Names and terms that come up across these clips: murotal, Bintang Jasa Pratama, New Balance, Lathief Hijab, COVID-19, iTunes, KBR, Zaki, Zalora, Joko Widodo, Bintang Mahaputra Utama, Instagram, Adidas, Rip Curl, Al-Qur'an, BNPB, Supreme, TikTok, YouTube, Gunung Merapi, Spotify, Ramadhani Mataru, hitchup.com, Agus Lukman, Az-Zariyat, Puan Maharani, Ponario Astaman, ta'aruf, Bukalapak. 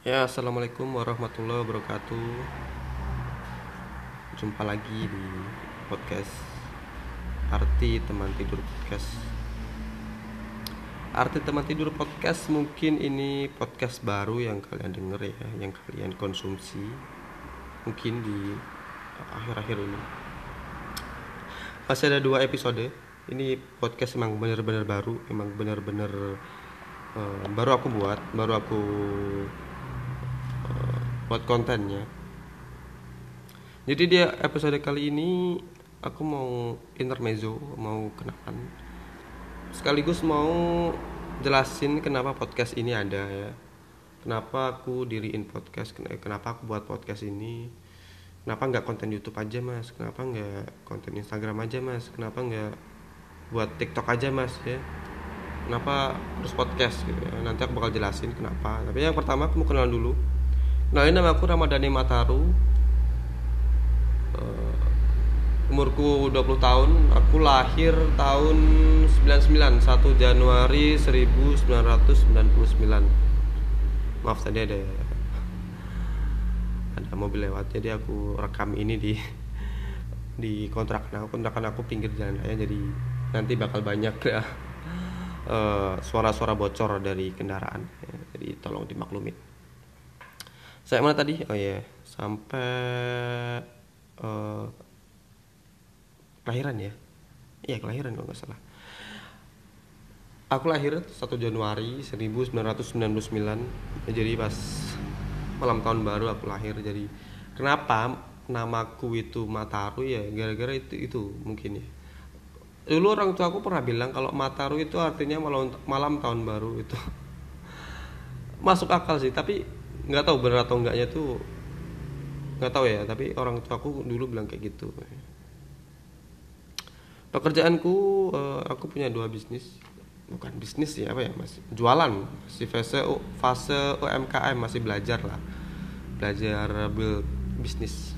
Ya, assalamualaikum warahmatullahi wabarakatuh. Jumpa lagi di podcast Arti Teman Tidur Podcast. Arti Teman Tidur Podcast mungkin ini podcast baru yang kalian denger ya, yang kalian konsumsi mungkin di akhir-akhir ini. Masih ada 2 episode. Ini podcast emang bener-bener baru, emang bener-bener baru aku buat kontennya. Jadi di episode kali ini aku mau intermezzo, mau kenalan, sekaligus mau jelasin kenapa podcast ini ada ya. Kenapa aku diriin podcast, kenapa aku buat podcast ini. Kenapa gak konten YouTube aja mas, kenapa gak konten Instagram aja mas, kenapa gak buat TikTok aja mas ya, kenapa harus podcast gitu ya. Nanti aku bakal jelasin kenapa. Tapi yang pertama aku mau kenalan dulu. Kenalin, nama aku Ramadhani Mataru. Umurku 20 tahun. Aku lahir tahun 99, 1 Januari 1999. Maaf tadi ada mobil lewat, jadi aku rekam ini di kontrakan aku pinggir jalan raya, jadi nanti bakal banyak ya suara-suara bocor dari kendaraan ya, jadi tolong dimaklumin. Saya mana tadi? Oh iya, sampai kelahiran ya? Iya, kelahiran kalau gak salah. Aku lahir 1 Januari 1999, jadi pas malam tahun baru aku lahir. Jadi kenapa namaku itu Mataru ya, gara-gara itu mungkin ya. Dulu orang tua aku pernah bilang kalau Mataru itu artinya malam tahun baru. Itu masuk akal sih, tapi nggak tahu benar atau enggaknya tuh nggak tahu ya. Tapi orang tua aku dulu bilang kayak gitu. Pekerjaanku, aku punya 2 bisnis, bukan bisnis ya apa ya, masih jualan, masih fase UMKM, masih belajar build bisnis.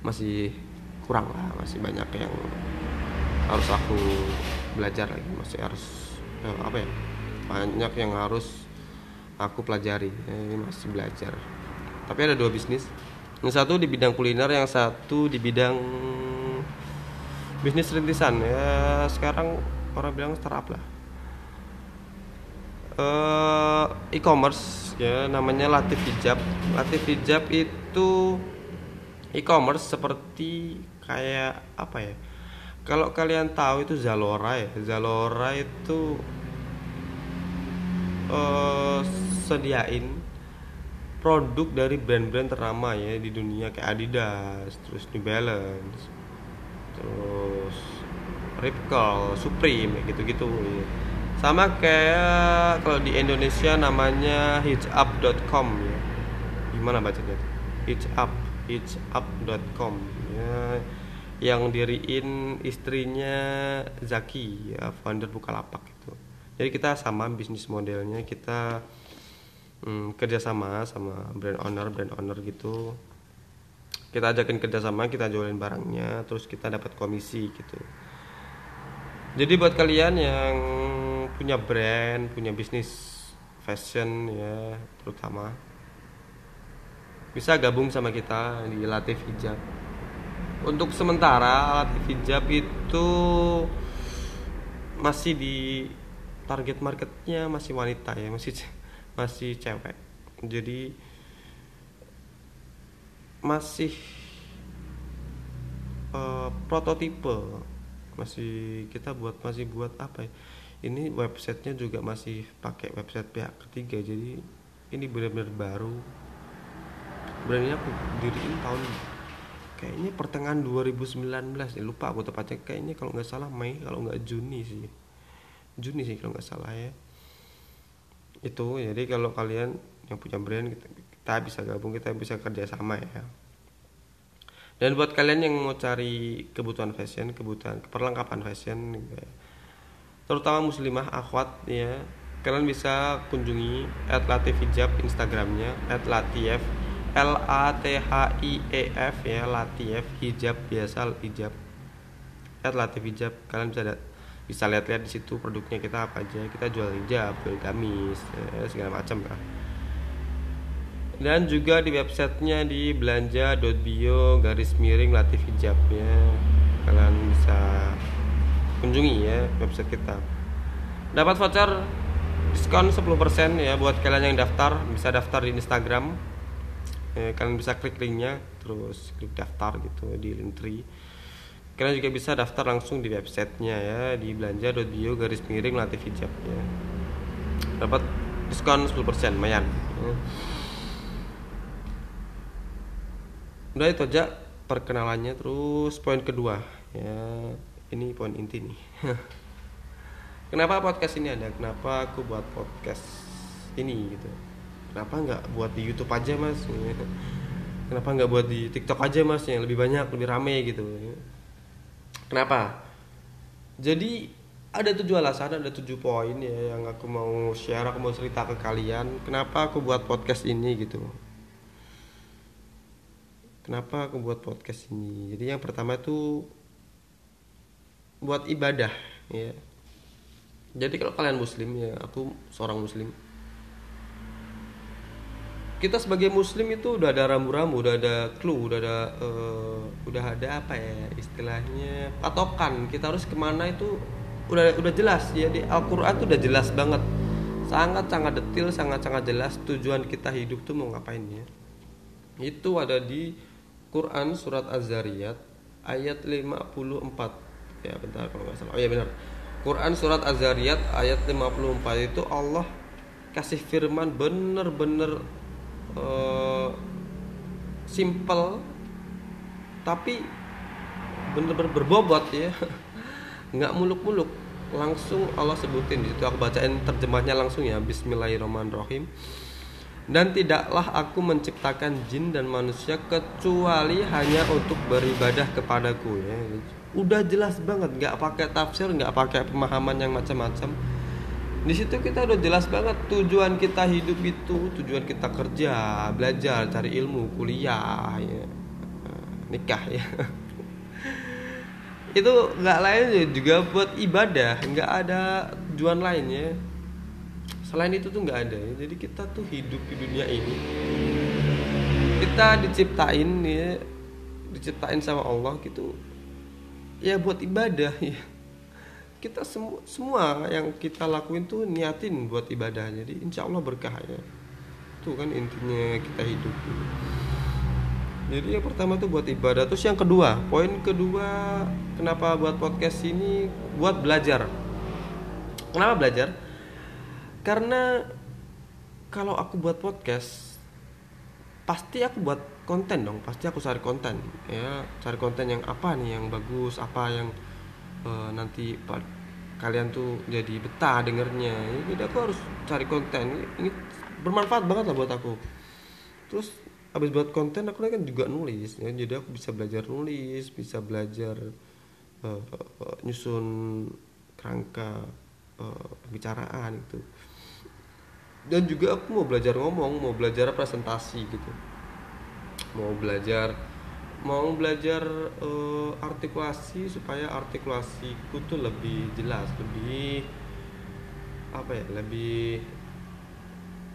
Masih kurang lah, masih banyak yang harus aku belajar lagi, masih harus banyak yang harus aku pelajari. Ini masih belajar. Tapi ada 2 bisnis. Yang satu di bidang kuliner, yang satu di bidang bisnis rintisan ya, sekarang orang bilang startup lah. E-commerce ya, namanya Lathief Hijab. Lathief Hijab itu e-commerce seperti kayak apa ya? Kalau kalian tahu itu Zalora ya. Zalora itu sediain produk dari brand-brand ternama ya di dunia, kayak Adidas, terus New Balance, terus Rip Curl, Supreme ya, gitu-gitu ya. Sama kayak kalau di Indonesia namanya hitchup.com ya. Gimana bacanya? hitchup.com ya. Yang diriin istrinya Zaki ya, founder Bukalapak itu. Jadi kita sama bisnis modelnya, kita kerjasama sama brand owner gitu. Kita ajakin kerjasama, kita jualin barangnya, terus kita dapat komisi gitu. Jadi buat kalian yang punya brand, punya bisnis fashion ya terutama, bisa gabung sama kita di Lathief Hijab. Untuk sementara Lathief Hijab itu masih di target marketnya masih wanita ya, masih cewek. Jadi masih prototipe, masih buat apa ya? Ini websitenya juga masih pakai website pihak ketiga, jadi ini benar-benar baru. Brandnya aku diriin tahun kayaknya pertengahan 2019 ya, lupa aku tepatnya, kayaknya kalau nggak salah Mei, kalau nggak Juni sih kalau nggak salah ya. Itu jadi kalau kalian yang punya brand, kita bisa gabung, kita bisa kerjasama ya. Dan buat kalian yang mau cari kebutuhan fashion, kebutuhan perlengkapan fashion gitu ya, terutama muslimah akhwat ya, kalian bisa kunjungi @lathiefhijab Instagramnya, @lathief L-A-T-H-I-E-F ya, Lathief Hijab, biasa hijab, Lathief Hijab. Kalian bisa lihat-lihat di situ produknya kita apa aja. Kita jual hijab, jual gamis ya, segala macam lah. dan juga di websitenya di belanja.bio/Lathief Hijab ya, kalian bisa kunjungi ya website kita. Dapat voucher diskon 10% ya buat kalian yang daftar, bisa daftar di Instagram. Kalian bisa klik linknya, terus klik daftar gitu di link tree. Kalian juga bisa daftar langsung di websitenya ya di belanja.bio/Lathief Hijab ya. Dapat diskon 10% lumayan. Udah itu aja perkenalannya. Terus poin kedua ya, ini poin inti nih. Kenapa podcast ini ada, kenapa aku buat podcast ini gitu, kenapa nggak buat di YouTube aja mas, kenapa nggak buat di TikTok aja mas yang lebih banyak, lebih rame gitu. Kenapa? Jadi ada 7 alasan, ada 7 poin ya yang aku mau share, aku mau cerita ke kalian kenapa aku buat podcast ini gitu. Kenapa aku buat podcast ini? Jadi yang pertama itu buat ibadah ya. Jadi kalau kalian muslim ya, aku seorang muslim. Kita sebagai muslim itu udah ada rambu-rambu, udah ada clue, udah ada apa ya istilahnya, patokan kita harus kemana itu udah jelas ya. Di Al-Qur'an tuh udah jelas banget. Sangat-sangat detail, sangat-sangat jelas tujuan kita hidup tuh mau ngapain ya. Itu ada di Quran surat Az-Zariyat ayat 54. Ya bentar kalau nggak salah. Oh ya benar. Quran surat Az-Zariyat ayat 54 itu Allah kasih firman bener-bener simple tapi bener-bener berbobot ya. Nggak muluk-muluk. Langsung Allah sebutin di situ. Aku bacain terjemahnya langsung ya. Bismillahirrahmanirrahim. Dan tidaklah aku menciptakan jin dan manusia kecuali hanya untuk beribadah kepadaku ya. Udah jelas banget, nggak pakai tafsir, nggak pakai pemahaman yang macam-macam. Di situ kita udah jelas banget tujuan kita hidup itu, tujuan kita kerja, belajar, cari ilmu, kuliah, ya. Nikah ya. Itu nggak lain juga buat ibadah, nggak ada tujuan lain ya. Selain itu tuh nggak ada ya. Jadi kita tuh hidup di dunia ini, kita diciptain ya, diciptain sama Allah gitu ya buat ibadah ya. Kita semua yang kita lakuin tuh niatin buat ibadah, jadi insya Allah berkah ya. Tuh kan intinya kita hidup gitu. Jadi yang pertama tuh buat ibadah. Terus yang kedua, poin kedua kenapa buat podcast ini, buat belajar. Kenapa belajar? Karena kalau aku buat podcast pasti aku buat konten dong, pasti aku cari konten ya, cari konten yang apa nih yang bagus, apa yang nanti kalian tuh jadi betah dengernya. Jadi aku harus cari konten ini bermanfaat banget lah buat aku. Terus habis buat konten aku kan juga nulis ya, jadi aku bisa belajar nulis, bisa belajar nyusun kerangka pembicaraan gitu. Dan juga aku mau belajar ngomong, mau belajar presentasi gitu, mau belajar artikulasi supaya artikulasiku tuh lebih jelas, lebih apa ya, lebih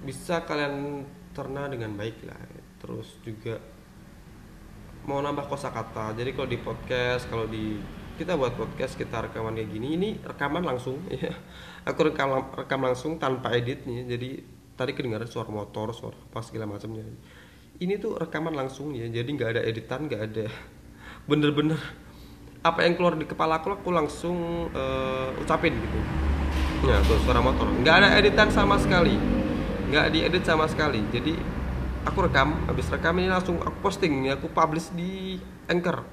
bisa kalian terna dengan baik lah. Terus juga mau nambah kosakata. Jadi kalau di podcast, kalau di kita buat podcast kita rekaman kayak gini, ini rekaman langsung ya. Aku rekam langsung tanpa edit nih. Jadi tadi kedengaran suara motor, suara apa segala macamnya. Ini tuh rekaman langsung ya. Jadi nggak ada editan, nggak ada, bener-bener apa yang keluar di kepala aku langsung ucapin gitu. Ya tuh suara motor. Nggak ada editan sama sekali. Nggak diedit sama sekali. Jadi aku rekam, habis rekam ini langsung aku posting, aku publish di Anchor,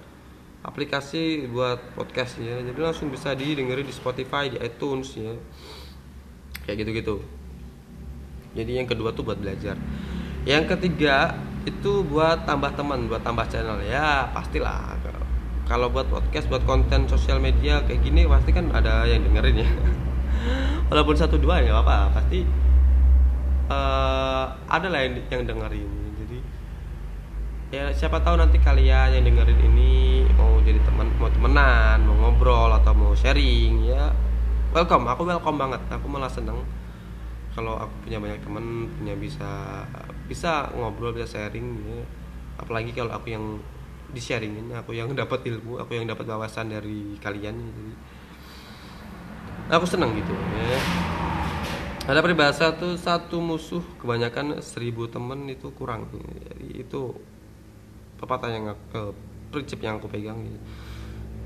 aplikasi buat podcast ya. Jadi langsung bisa didengerin di Spotify, di iTunes ya. Kayak gitu-gitu. Jadi yang kedua tuh buat belajar. Yang ketiga itu buat tambah teman, buat tambah channel ya. Pastilah kalau buat podcast, buat konten sosial media kayak gini pasti kan ada yang dengerin ya. Walaupun 1-2 ya apa, pasti ada lah yang dengerin. Ya siapa tahu nanti kalian yang dengerin ini mau jadi teman, mau temenan, mau ngobrol atau mau sharing ya, welcome. Aku welcome banget, aku malah seneng kalau aku punya banyak teman, punya bisa ngobrol, bisa sharing gitu. Apalagi kalau aku yang di-sharingin, aku yang dapat ilmu, aku yang dapat wawasan dari kalian gitu. Aku senang gitu ya. Ada peribahasa tuh, satu musuh kebanyakan 1000 temen itu kurang. Jadi itu pepatah yang prinsip yang aku pegang gitu.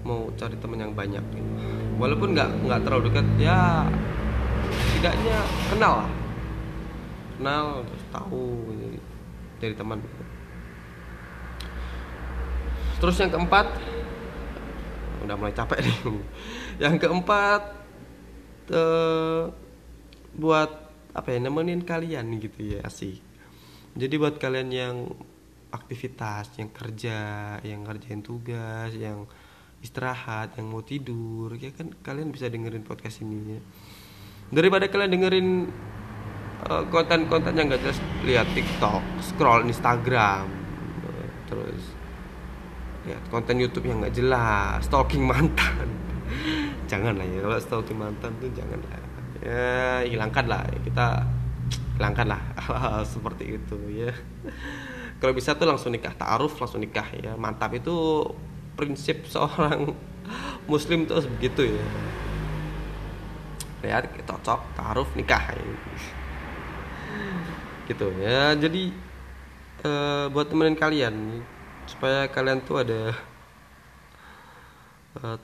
Mau cari temen yang banyak gitu. Walaupun nggak terlalu dekat ya, tidaknya kenal terus tahu gitu, dari teman gitu. Terus yang keempat, udah mulai capek nih. Yang keempat, buat apa ya, nemenin kalian gitu ya, asik. Jadi buat kalian yang aktivitas, yang kerja, yang ngerjain tugas, yang istirahat, yang mau tidur, ya kan kalian bisa dengerin podcast ini ya. Daripada kalian dengerin konten-konten yang gak jelas, lihat TikTok, scroll Instagram, terus lihat konten YouTube yang gak jelas, stalking mantan. Jangan lah ya, kalau stalking mantan tuh jangan lah ya, hilangkan lah, kita hilangkan lah seperti itu ya. Kalau bisa tuh langsung nikah, ta'aruf langsung nikah ya, mantap. Itu prinsip seorang muslim tuh begitu ya, lihat cocok, ta'aruf, nikah gitu ya. Jadi buat temenin kalian supaya kalian tuh ada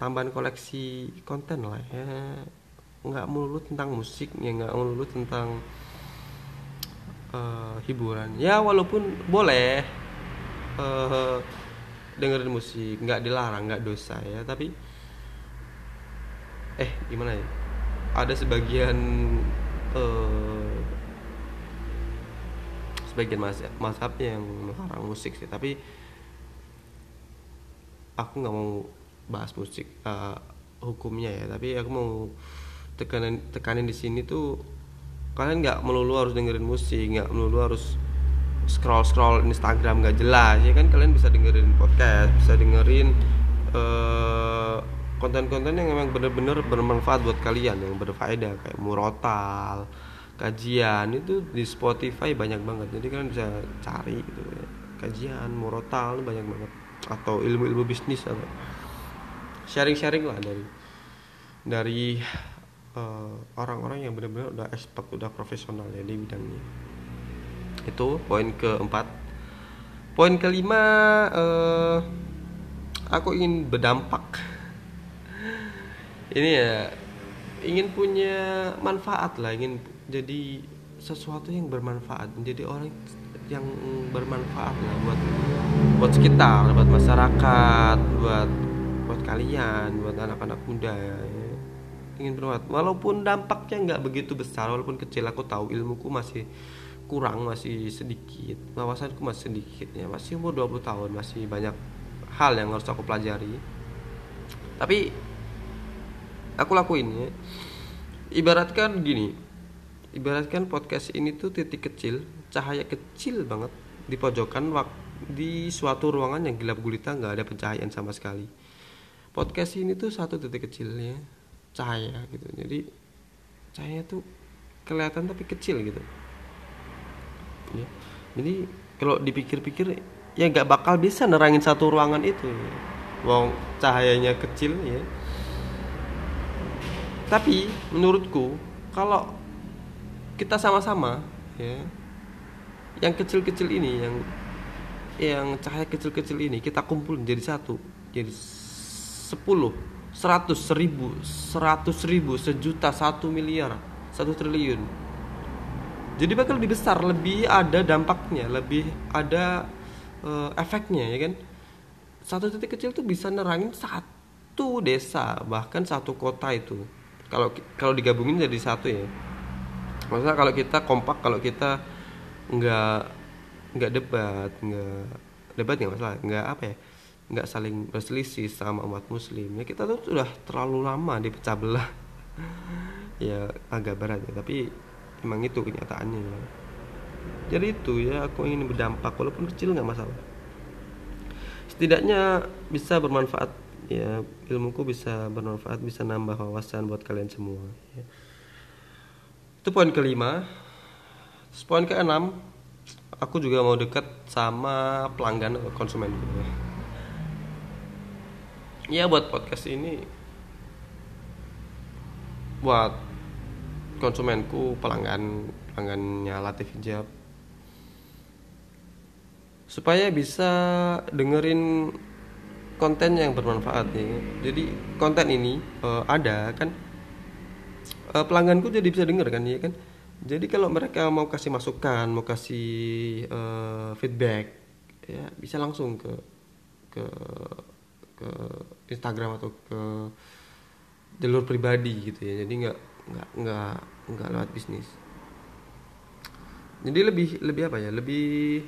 tambahan koleksi konten lah ya. Nggak melulu tentang musik ya, nggak melulu tentang hiburan ya. Walaupun boleh dengerin musik, nggak dilarang, nggak dosa ya, tapi gimana ya, ada sebagian mazhab yang melarang musik sih, tapi aku nggak mau bahas musik hukumnya ya. Tapi aku mau tekanin di sini tuh, kalian nggak melulu harus dengerin musik, nggak melulu harus scroll Instagram nggak jelas ya kan. Kalian bisa dengerin podcast, bisa dengerin konten-konten yang memang benar-benar bermanfaat buat kalian, yang berfaedah, kayak murotal, kajian itu di Spotify banyak banget. Jadi kalian bisa cari gitu ya, kajian murotal banyak banget, atau ilmu-ilmu bisnis, atau sharing-sharing lah dari orang-orang yang benar-benar udah expert, udah profesional ya di bidangnya. Itu poin keempat. Poin kelima, aku ingin berdampak. Ini ya, ingin punya manfaat lah, ingin jadi sesuatu yang bermanfaat, menjadi orang yang bermanfaat lah buat sekitar, buat masyarakat, buat kalian, buat anak-anak muda ya. Ingin bermanfaat, walaupun dampaknya nggak begitu besar, walaupun kecil. Aku tahu ilmuku masih kurang, masih sedikit, wawasanku masih sedikit ya, masih umur 20 tahun, masih banyak hal yang harus aku pelajari. Tapi aku lakuin ya. Ibaratkan gini, ibaratkan podcast ini tuh titik kecil, cahaya kecil banget di pojokan di suatu ruangan yang gelap gulita, nggak ada pencahayaan sama sekali. Podcast ini tuh satu titik kecil ya, cahaya gitu. Jadi cahaya tuh kelihatan tapi kecil gitu ya. Jadi kalau dipikir-pikir ya nggak bakal bisa nerangin satu ruangan itu ya. Wong cahayanya kecil ya. Tapi menurutku kalau kita sama-sama ya, yang kecil-kecil ini, yang cahaya kecil-kecil ini kita kumpulin jadi satu, jadi 10, 100, 1000, 100.000, 1.000.000, 1.000.000.000, 1.000.000.000. Jadi bakal lebih besar, lebih ada dampaknya, lebih ada efeknya ya kan. Satu titik kecil tuh bisa nerangin satu desa, bahkan satu kota itu. Kalau digabungin jadi satu ya. Maksudnya kalau kita kompak, kalau kita nggak debat nggak masalah, nggak apa ya, nggak saling berselisih sama umat muslim ya. Kita tuh sudah terlalu lama dipecah belah ya, agak berat ya, tapi emang itu kenyataannya ya. Jadi itu ya, aku ingin berdampak, walaupun kecil nggak masalah, setidaknya bisa bermanfaat ya. Ilmuku bisa bermanfaat, bisa nambah wawasan buat kalian semua ya. Itu poin kelima. Terus poin keenam, aku juga mau dekat sama pelanggan atau konsumen gue. Ya buat podcast ini, buat konsumenku, pelanggannya Lathief Hijab, supaya bisa dengerin konten yang bermanfaat nih. Jadi konten ini ada kan, pelangganku jadi bisa denger kan, ya kan. Jadi kalau mereka mau kasih masukan, mau kasih feedback, ya bisa langsung ke Instagram atau ke jalur pribadi gitu ya. Jadi nggak lewat bisnis. Jadi lebih apa ya? Lebih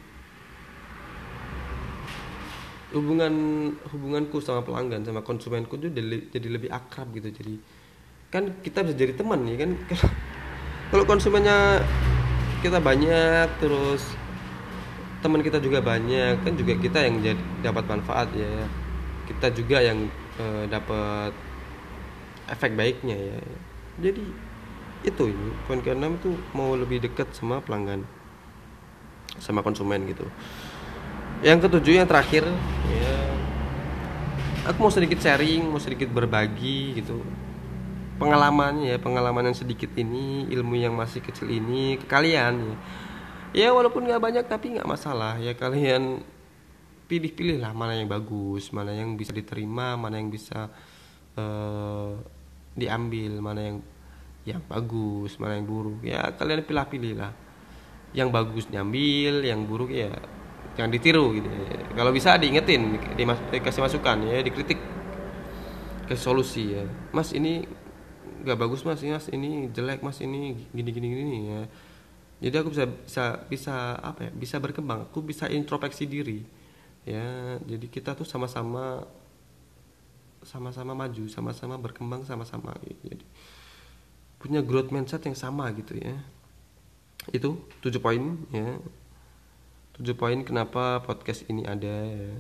hubunganku sama pelanggan, sama konsumenku itu jadi lebih akrab gitu. Jadi kan kita bisa jadi teman ya kan. Kalau konsumennya kita banyak, terus teman kita juga banyak, kan juga kita yang dapat manfaat ya. Kita juga yang dapat efek baiknya ya. Jadi itu poin ke-6 itu mau lebih dekat sama pelanggan, sama konsumen gitu. Yang ketujuh, yang terakhir ya, aku mau sedikit sharing, mau sedikit berbagi gitu pengalamannya ya, pengalaman yang sedikit ini, ilmu yang masih kecil ini ke kalian ya. Walaupun nggak banyak tapi nggak masalah ya, kalian pilih-pilih lah mana yang bagus, mana yang bisa diterima, mana yang bisa diambil, mana yang bagus, mana yang buruk ya, kalian pilih-pilih lah. Yang bagus diambil, yang buruk ya jangan ditiru gitu ya. Kalau bisa diingetin, dikasih masukan ya, dikritik, kasih solusi ya. Mas ini nggak bagus, mas ini jelek, mas ini gini ya. Jadi aku bisa apa ya, bisa berkembang, aku bisa introspeksi diri ya. Jadi kita tuh sama-sama maju, sama-sama berkembang, sama-sama gitu. Jadi punya growth mindset yang sama gitu ya. Itu 7 poin ya. 7 poin kenapa podcast ini ada ya.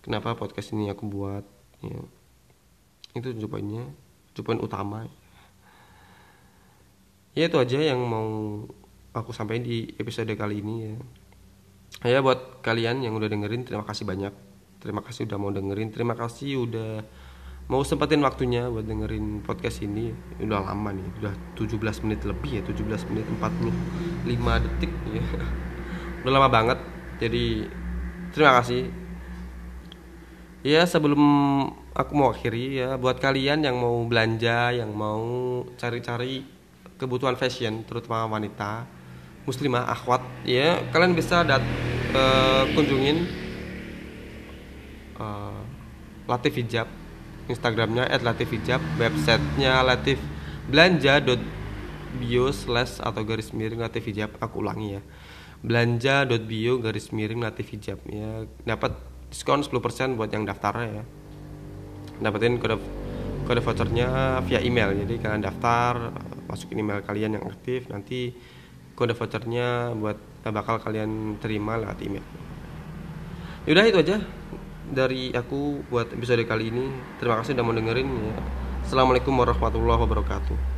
Kenapa podcast ini aku buat ya. Itu 7 poinnya, 7 poin utama. Ya itu aja yang mau aku sampaikan di episode kali ini ya. Ya buat kalian yang udah dengerin, terima kasih banyak. Terima kasih udah mau dengerin, terima kasih udah mau sempetin waktunya buat dengerin podcast ini. Udah lama nih, udah 17 menit lebih ya, 17 menit 45 detik ya. Udah lama banget, jadi terima kasih ya. Sebelum aku mau akhiri ya, buat kalian yang mau belanja, yang mau cari-cari kebutuhan fashion, terutama wanita muslimah akhwat ya, kalian bisa kunjungin Lathief Hijab, Instagramnya @lathiefhijab, websitenya lathiefbelanja.bio/Lathief Hijab. Aku ulangi ya, belanja.bio/Lathief Hijab ya. Dapat diskon 10% buat yang daftar ya. Dapetin kode vouchernya via email. Jadi kalian daftar, masukin email kalian yang aktif, nanti kode vouchernya bakal kalian terima lewat email. Yaudah itu aja dari aku buat episode kali ini. Terima kasih udah mau dengerin ya. Assalamualaikum warahmatullahi wabarakatuh.